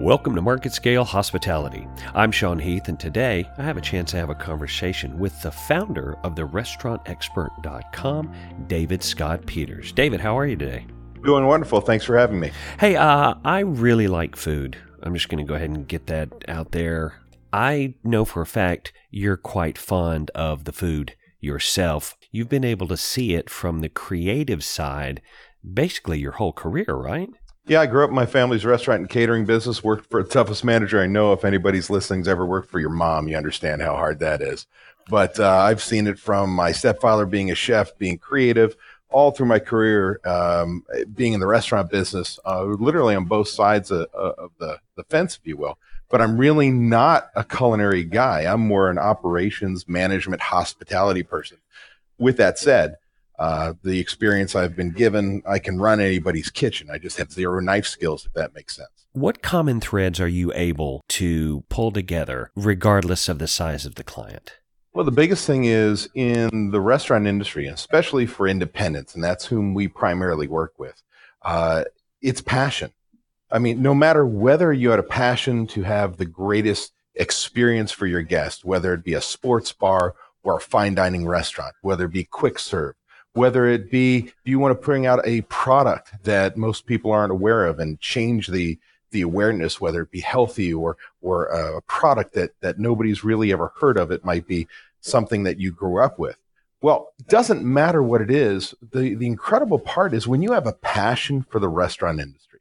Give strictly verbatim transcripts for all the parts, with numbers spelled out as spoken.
Welcome to MarketScale Hospitality. I'm Sean Heath, and today I have a chance to have a conversation with the founder of the restaurant expert dot com, David Scott Peters. David, how are you today? Doing wonderful. Thanks for having me. Hey, uh, I really like food. I'm just going to go ahead and get that out there. I know for a fact you're quite fond of the food yourself. You've been able to see it from the creative side basically your whole career, right? Yeah, I grew up in my family's restaurant and catering business, worked for the toughest manager I know. If anybody's listening's ever worked for your mom, you understand how hard that is. But uh, I've seen it from my stepfather being a chef, being creative, all through my career, um, being in the restaurant business, uh, literally on both sides of, of the, the fence, if you will. But I'm really not a culinary guy. I'm more an operations, management, hospitality person. With that said, uh, the experience I've been given, I can run anybody's kitchen. I just have zero knife skills, if that makes sense. What common threads are you able to pull together, regardless of the size of the client? Well, the biggest thing is in the restaurant industry, especially for independents, and that's whom we primarily work with, uh, it's passion. I mean, no matter whether you had a passion to have the greatest experience for your guest, whether it be a sports bar or a fine dining restaurant, whether it be quick serve, whether it be you want to bring out a product that most people aren't aware of and change the the awareness, whether it be healthy or or a product that that nobody's really ever heard of, it might be something that you grew up with. Well, it doesn't matter what it is. The the incredible part is when you have a passion for the restaurant industry,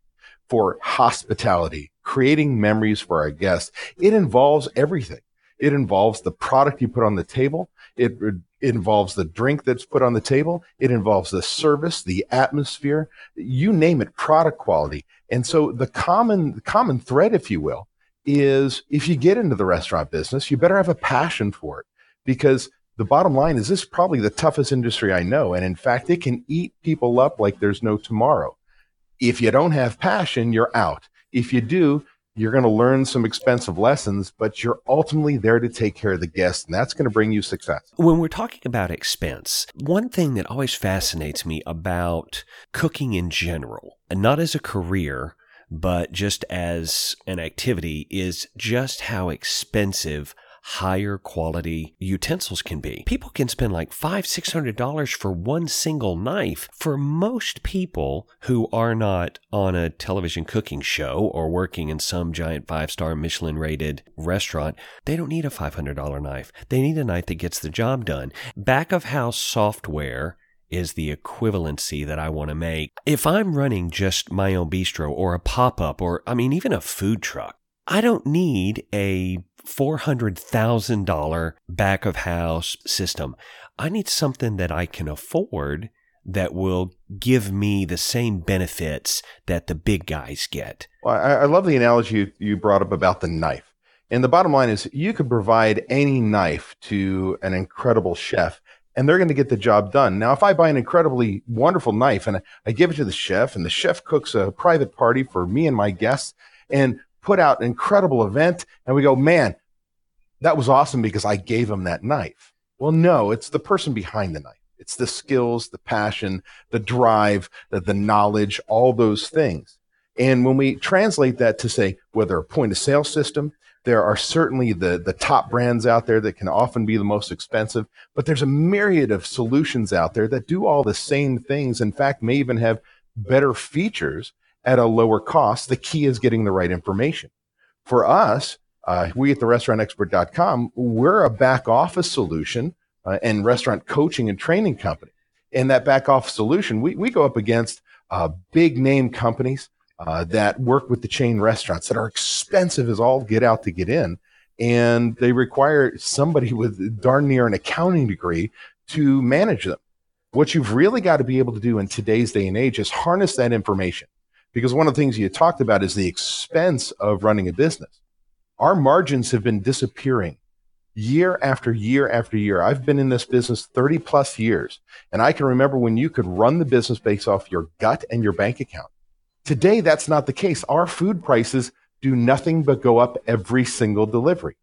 for hospitality, creating memories for our guests, it involves everything. It involves the product you put on the table. It, it involves the drink that's put on the table. It involves the service, the atmosphere, you name it, product quality. And so the common, the common thread, if you will, is if you get into the restaurant business, you better have a passion for it, because the bottom line is this is probably the toughest industry I know. And in fact, it can eat people up like there's no tomorrow. If you don't have passion, you're out. If you do, you're going to learn some expensive lessons, but you're ultimately there to take care of the guests, and that's going to bring you success. When we're talking about expense, one thing that always fascinates me about cooking in general, and not as a career, but just as an activity, is just how expensive higher quality utensils can be. People can spend like five, six hundred dollars for one single knife. For most people who are not on a television cooking show or working in some giant five-star Michelin rated restaurant, they don't need a five hundred dollars knife. They need a knife that gets the job done. Back of house software is the equivalency that I want to make. If I'm running just my own bistro or a pop-up or, I mean, even a food truck, I don't need a four hundred thousand dollars back of house system. I need something that I can afford that will give me the same benefits that the big guys get. Well, I, I love the analogy you brought up about the knife. And the bottom line is you could provide any knife to an incredible chef and they're going to get the job done. Now, if I buy an incredibly wonderful knife and I, I give it to the chef and the chef cooks a private party for me and my guests and put out an incredible event, and we go, man, that was awesome because I gave him that knife. Well, no, it's the person behind the knife. It's the skills, the passion, the drive, the, the knowledge, all those things. And when we translate that to say, whether a point of sale system, there are certainly the, the top brands out there that can often be the most expensive, but there's a myriad of solutions out there that do all the same things. In fact, may even have better features at a lower cost. The key is getting the right information. For us, uh, we at the restaurant expert dot com, we're a back office solution uh, and restaurant coaching and training company. And that back office solution, we, we go up against uh, big name companies uh, that work with the chain restaurants that are expensive as all get out to get in. And they require somebody with darn near an accounting degree to manage them. What you've really got to be able to do in today's day and age is harness that information. Because one of the things you talked about is the expense of running a business. Our margins have been disappearing year after year after year. I've been in this business thirty plus years, and I can remember when you could run the business based off your gut and your bank account. Today, that's not the case. Our food prices do nothing but go up every single delivery.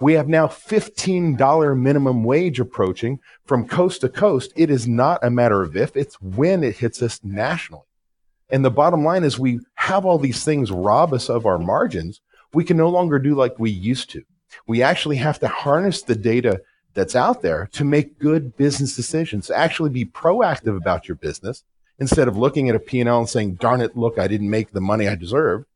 We have now fifteen dollars minimum wage approaching from coast to coast. It is not a matter of if, it's when it hits us nationally. And the bottom line is we have all these things rob us of our margins. We can no longer do like we used to. We actually have to harness the data that's out there to make good business decisions, actually be proactive about your business instead of looking at a P and L and saying, darn it, look, I didn't make the money I deserved.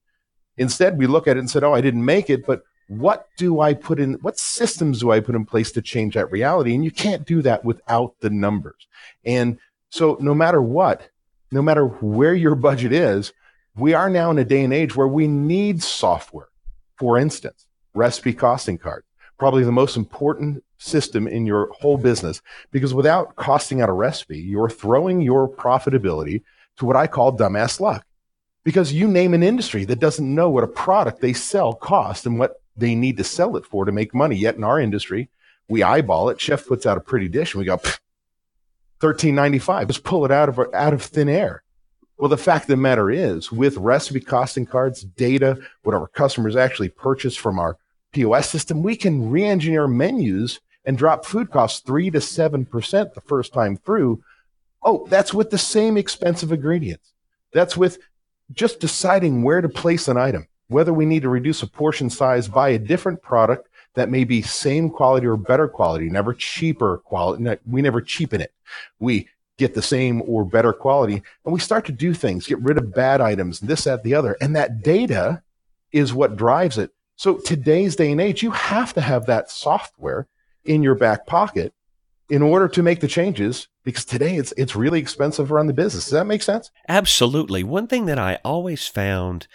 Instead, we look at it and said, oh, I didn't make it, but what do I put in? What systems do I put in place to change that reality? And you can't do that without the numbers. And so no matter what, no matter where your budget is, we are now in a day and age where we need software. For instance, recipe costing card, probably the most important system in your whole business, because without costing out a recipe, you're throwing your profitability to what I call dumbass luck. Because you name an industry that doesn't know what a product they sell costs and what they need to sell it for to make money. Yet in our industry, we eyeball it. Chef puts out a pretty dish and we go, thirteen ninety-five. Just pull it out of out of thin air. Well, the fact of the matter is, with recipe costing cards, data, what our customers actually purchase from our P O S system, we can re-engineer menus and drop food costs three to seven percent the first time through. Oh, that's with the same expensive ingredients. That's with just deciding where to place an item, whether we need to reduce a portion size, buy a different product that may be same quality or better quality, never cheaper quality. We never cheapen it. We get the same or better quality, and we start to do things, get rid of bad items, this, that, the other, and that data is what drives it. So today's day and age, you have to have that software in your back pocket in order to make the changes, because today it's it's really expensive around the business. Does that make sense? Absolutely. One thing that I always found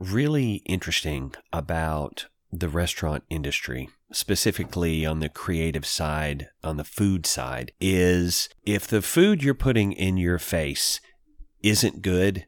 really interesting about the restaurant industry, specifically on the creative side, on the food side, is if the food you're putting in your face isn't good,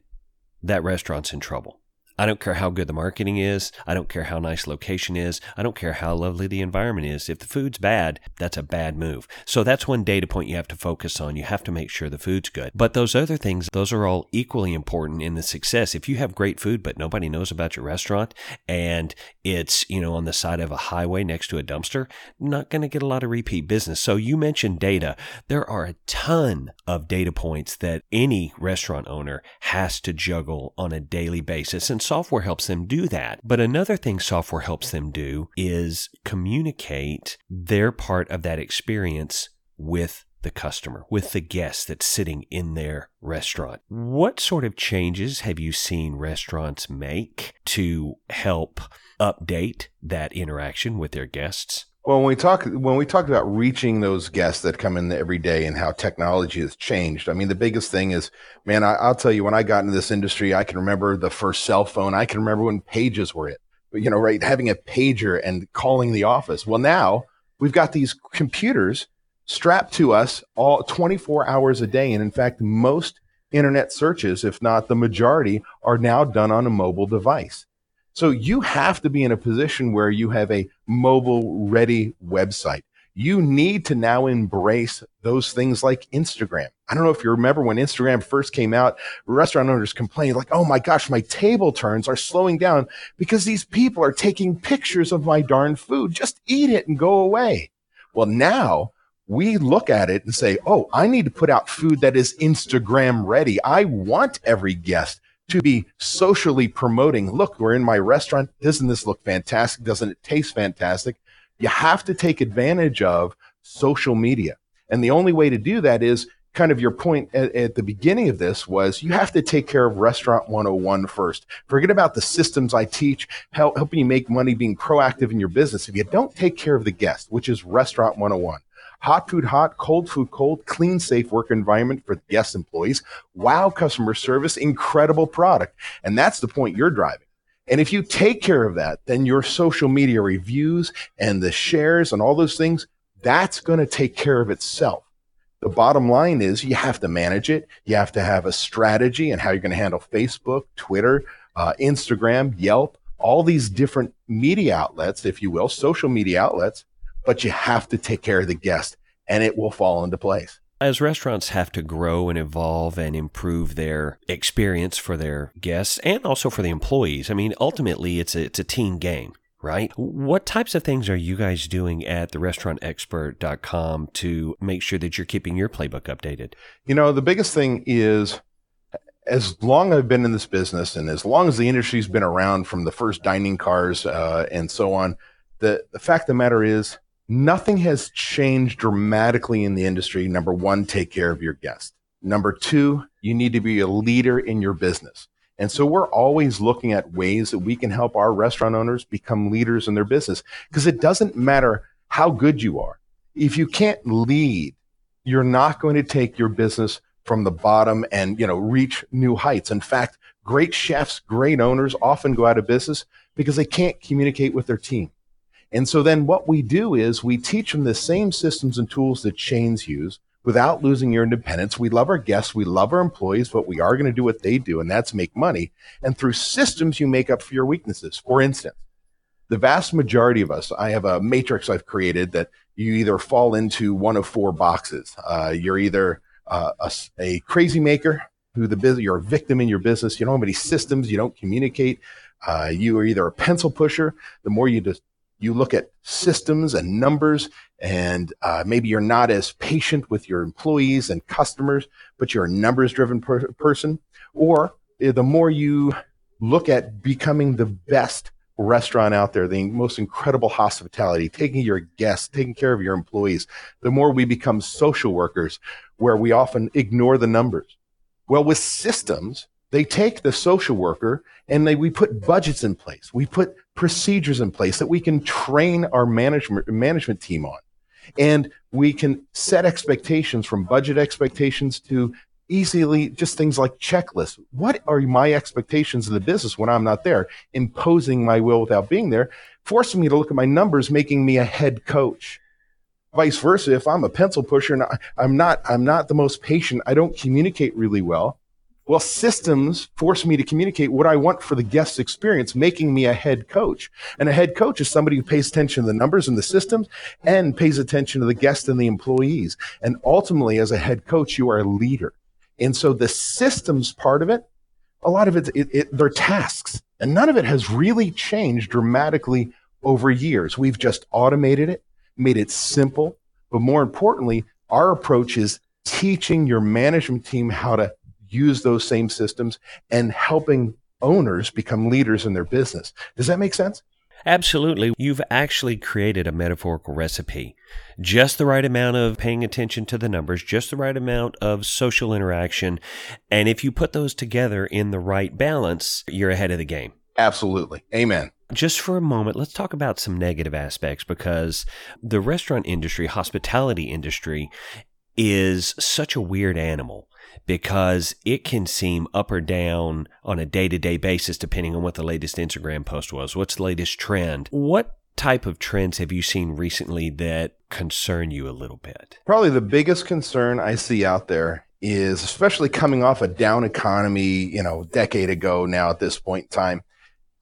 that restaurant's in trouble. I don't care how good the marketing is. I don't care how nice location is. I don't care how lovely the environment is. If the food's bad, that's a bad move. So that's one data point you have to focus on. You have to make sure the food's good. But those other things, those are all equally important in the success. If you have great food, but nobody knows about your restaurant and it's, you know, on the side of a highway next to a dumpster, not going to get a lot of repeat business. So you mentioned data. There are a ton of data points that any restaurant owner has to juggle on a daily basis. And software helps them do that. But another thing software helps them do is communicate their part of that experience with the customer, with the guest that's sitting in their restaurant. What sort of changes have you seen restaurants make to help update that interaction with their guests? Well, when we talk when we talk about reaching those guests that come in every day and how technology has changed, I mean, the biggest thing is, man, I, I'll tell you, when I got into this industry, I can remember the first cell phone. I can remember when pages were it, you know, right? Having a pager and calling the office. Well, now we've got these computers strapped to us all twenty-four hours a day. And in fact, most internet searches, if not the majority, are now done on a mobile device. So you have to be in a position where you have a mobile ready website. You need to now embrace those things like Instagram. I don't know if you remember when Instagram first came out, restaurant owners complained like, oh my gosh, my table turns are slowing down because these people are taking pictures of my darn food. Just eat it and go away. Well, now we look at it and say, oh, I need to put out food that is Instagram ready. I want every guest to be socially promoting, look, we're in my restaurant. Doesn't this look fantastic? Doesn't it taste fantastic? You have to take advantage of social media. And the only way to do that is kind of your point at, at the beginning of this was you have to take care of Restaurant one oh one first. Forget about the systems I teach, help, helping you make money, being proactive in your business. If you don't take care of the guest, which is Restaurant one oh one, hot food hot, cold food cold, clean, safe work environment for guest employees, wow customer service, incredible product. And that's the point you're driving. And if you take care of that, then your social media reviews and the shares and all those things, that's going to take care of itself. The bottom line is you have to manage it. You have to have a strategy and how you're going to handle Facebook, Twitter, uh, Instagram, Yelp, all these different media outlets, if you will, social media outlets. But you have to take care of the guest and it will fall into place. As restaurants have to grow and evolve and improve their experience for their guests and also for the employees, I mean, ultimately it's a, it's a team game, right? What types of things are you guys doing at the restaurant expert dot com to make sure that you're keeping your playbook updated? You know, the biggest thing is as long as I've been in this business and as long as the industry's been around from the first dining cars uh, and so on, the, the fact of the matter is nothing has changed dramatically in the industry. Number one, take care of your guests. Number two, you need to be a leader in your business. And so we're always looking at ways that we can help our restaurant owners become leaders in their business, because it doesn't matter how good you are. If you can't lead, you're not going to take your business from the bottom and, you know, reach new heights. In fact, great chefs, great owners often go out of business because they can't communicate with their team. And so then what we do is we teach them the same systems and tools that chains use without losing your independence. We love our guests, we love our employees, but we are going to do what they do, and that's make money. And through systems, you make up for your weaknesses. For instance, the vast majority of us, I have a matrix I've created that you either fall into one of four boxes. Uh, you're either Uh, a, a crazy maker who the business, you're a victim in your business. You don't have any systems. You don't communicate. Uh, you are either a pencil pusher. The more you just, you look at systems and numbers, and uh, maybe you're not as patient with your employees and customers, but you're a numbers driven per- person. Or uh, the more you look at becoming the best restaurant out there, the most incredible hospitality, taking your guests, taking care of your employees, the more we become social workers, where we often ignore the numbers. Well, with systems, they take the social worker and they, we put budgets in place. We put procedures in place that we can train our management management team on. And we can set expectations, from budget expectations to easily just things like checklists. What are my expectations in the business when I'm not there? Imposing my will without being there, forcing me to look at my numbers, making me a head coach. Vice versa, if I'm a pencil pusher and I, I'm not, I'm not the most patient, I don't communicate really well. Well, systems force me to communicate what I want for the guest experience, making me a head coach. And a head coach is somebody who pays attention to the numbers and the systems and pays attention to the guests and the employees. And ultimately, as a head coach, you are a leader. And so the systems part of it, a lot of it, it, it, they're tasks, and none of it has really changed dramatically over years. We've just automated it, made it simple. But more importantly, our approach is teaching your management team how to use those same systems and helping owners become leaders in their business. Does that make sense? Absolutely. You've actually created a metaphorical recipe. Just the right amount of paying attention to the numbers, just the right amount of social interaction. And if you put those together in the right balance, you're ahead of the game. Absolutely. Amen. Just for a moment, let's talk about some negative aspects, because the restaurant industry, hospitality industry, is such a weird animal, because it can seem up or down on a day-to-day basis depending on what the latest Instagram post was. What's the latest trend? What type of trends have you seen recently that concern you a little bit? Probably the biggest concern I see out there is, especially coming off a down economy, you know, a decade ago now at this point in time,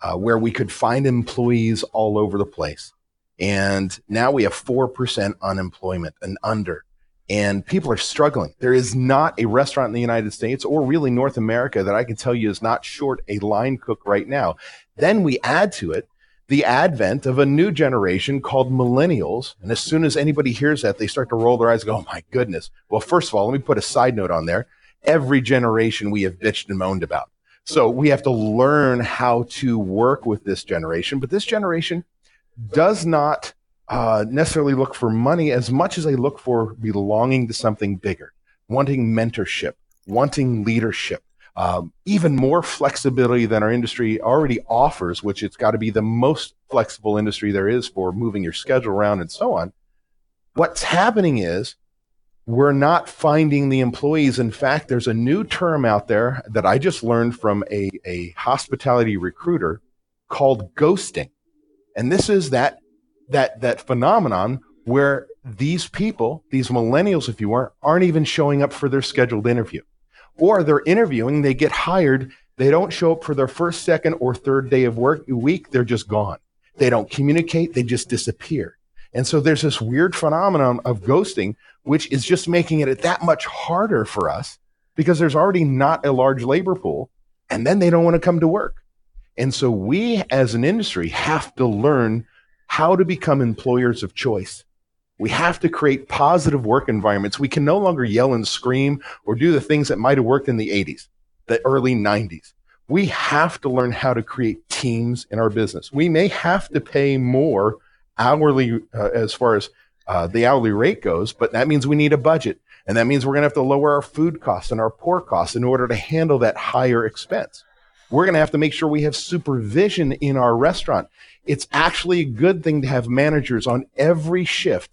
uh, where we could find employees all over the place. And now we have four percent unemployment and under. And people are struggling. There is not a restaurant in the United States, or really North America, that I can tell you is not short a line cook right now. Then we add to it the advent of a new generation called millennials. And as soon as anybody hears that, they start to roll their eyes and go, oh my goodness. Well, first of all, let me put a side note on there. Every generation we have bitched and moaned about. So we have to learn how to work with this generation. But this generation does not Uh, necessarily look for money as much as they look for belonging to something bigger, wanting mentorship, wanting leadership, um, even more flexibility than our industry already offers, which it's got to be the most flexible industry there is for moving your schedule around and so on. What's happening is we're not finding the employees. In fact, there's a new term out there that I just learned from a, a hospitality recruiter called ghosting. And this is that that that phenomenon where these people, these millennials, if you weren't, aren't even showing up for their scheduled interview, or they're interviewing, they get hired, they don't show up for their first, second, or third day of work week, they're just gone. They don't communicate, they just disappear. And so there's this weird phenomenon of ghosting, which is just making it that much harder for us, because there's already not a large labor pool, and then they don't want to come to work. And so we as an industry have to learn how to become employers of choice. We have to create positive work environments. We can no longer yell and scream or do the things that might have worked in the eighties. the early nineties. We have to learn how to create teams in our business. We may have to pay more hourly uh, as far as uh, the hourly rate goes, but that means we need a budget. And that means we're going to have to lower our food costs and our pour costs in order to handle that higher expense. We're going to have to make sure we have supervision in our restaurant. It's actually a good thing to have managers on every shift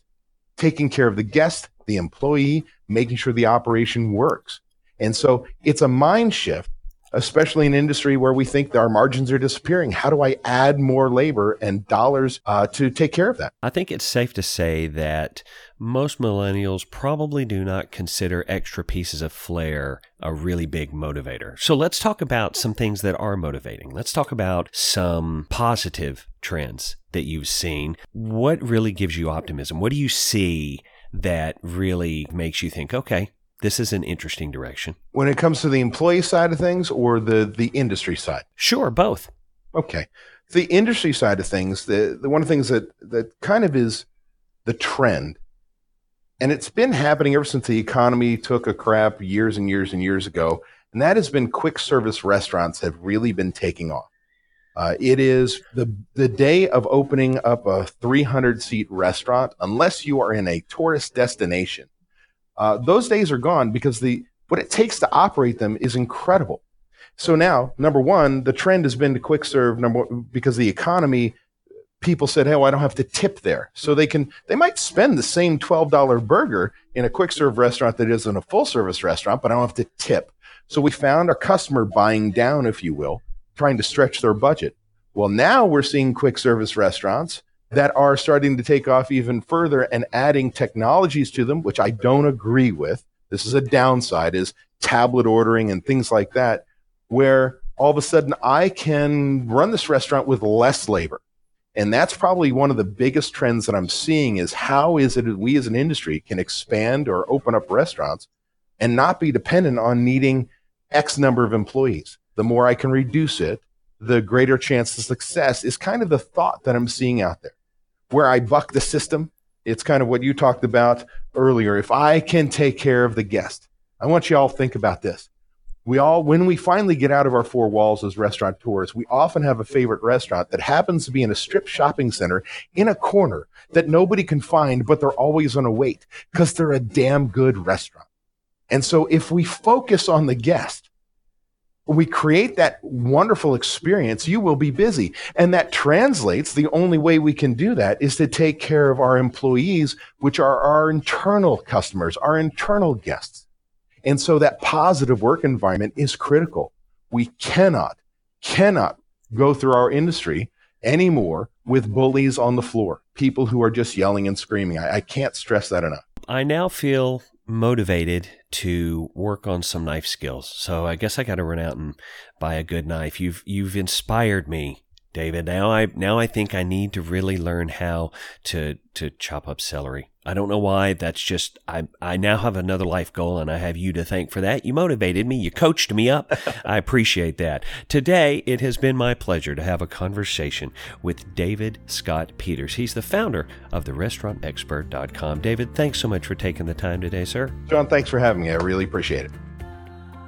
taking care of the guest, the employee, making sure the operation works. And so it's a mind shift, especially in an industry where we think that our margins are disappearing. How do I add more labor and dollars uh, to take care of that? I think it's safe to say that most millennials probably do not consider extra pieces of flair a really big motivator. So let's talk about some things that are motivating. Let's talk about some positive trends that you've seen. What really gives you optimism? What do you see that really makes you think, okay, this is an interesting direction? When it comes to the employee side of things or the, the industry side? Sure, both. Okay. The industry side of things, the, the one of the things that, that kind of is the trend, and it's been happening ever since the economy took a crap years and years and years ago, and that has been quick service restaurants have really been taking off. Uh, it is the the day of opening up a three hundred seat restaurant, unless you are in a tourist destination. Uh, those days are gone because the what it takes to operate them is incredible. So now, number one, the trend has been to quick serve. Number one, because the economy, people said, "Hey, well, I don't have to tip there," so they can they might spend the same twelve dollar burger in a quick serve restaurant that is in a full service restaurant, but I don't have to tip. So we found our customer buying down, if you will, trying to stretch their budget. Well, now we're seeing quick service restaurants that are starting to take off even further and adding technologies to them, which I don't agree with. This is a downside, is tablet ordering and things like that, where all of a sudden I can run this restaurant with less labor. And that's probably one of the biggest trends that I'm seeing, is how is it we as an industry can expand or open up restaurants and not be dependent on needing X number of employees. The more I can reduce it, the greater chance of success is kind of the thought that I'm seeing out there. Where I buck the system, it's kind of what you talked about earlier. If I can take care of the guest, I want you all to think about this. We all, when we finally get out of our four walls as restaurateurs, we often have a favorite restaurant that happens to be in a strip shopping center in a corner that nobody can find, but they're always on a wait because they're a damn good restaurant. And so if we focus on the guest, we create that wonderful experience, you will be busy. And that translates. The only way we can do that is to take care of our employees, which are our internal customers, our internal guests. And so that positive work environment is critical. We cannot, cannot go through our industry anymore with bullies on the floor, people who are just yelling and screaming. I, I can't stress that enough. I now feel motivated to work on some knife skills. So I guess I got to run out and buy a good knife. You've you've inspired me, David. Now I now I think I need to really learn how to to chop up celery. I don't know why. That's just I I now have another life goal, and I have you to thank for that. You motivated me. You coached me up. I appreciate that. Today it has been my pleasure to have a conversation with David Scott Peters. He's the founder of the restaurant expert dot com. David, thanks so much for taking the time today, sir. John, thanks for having me. I really appreciate it.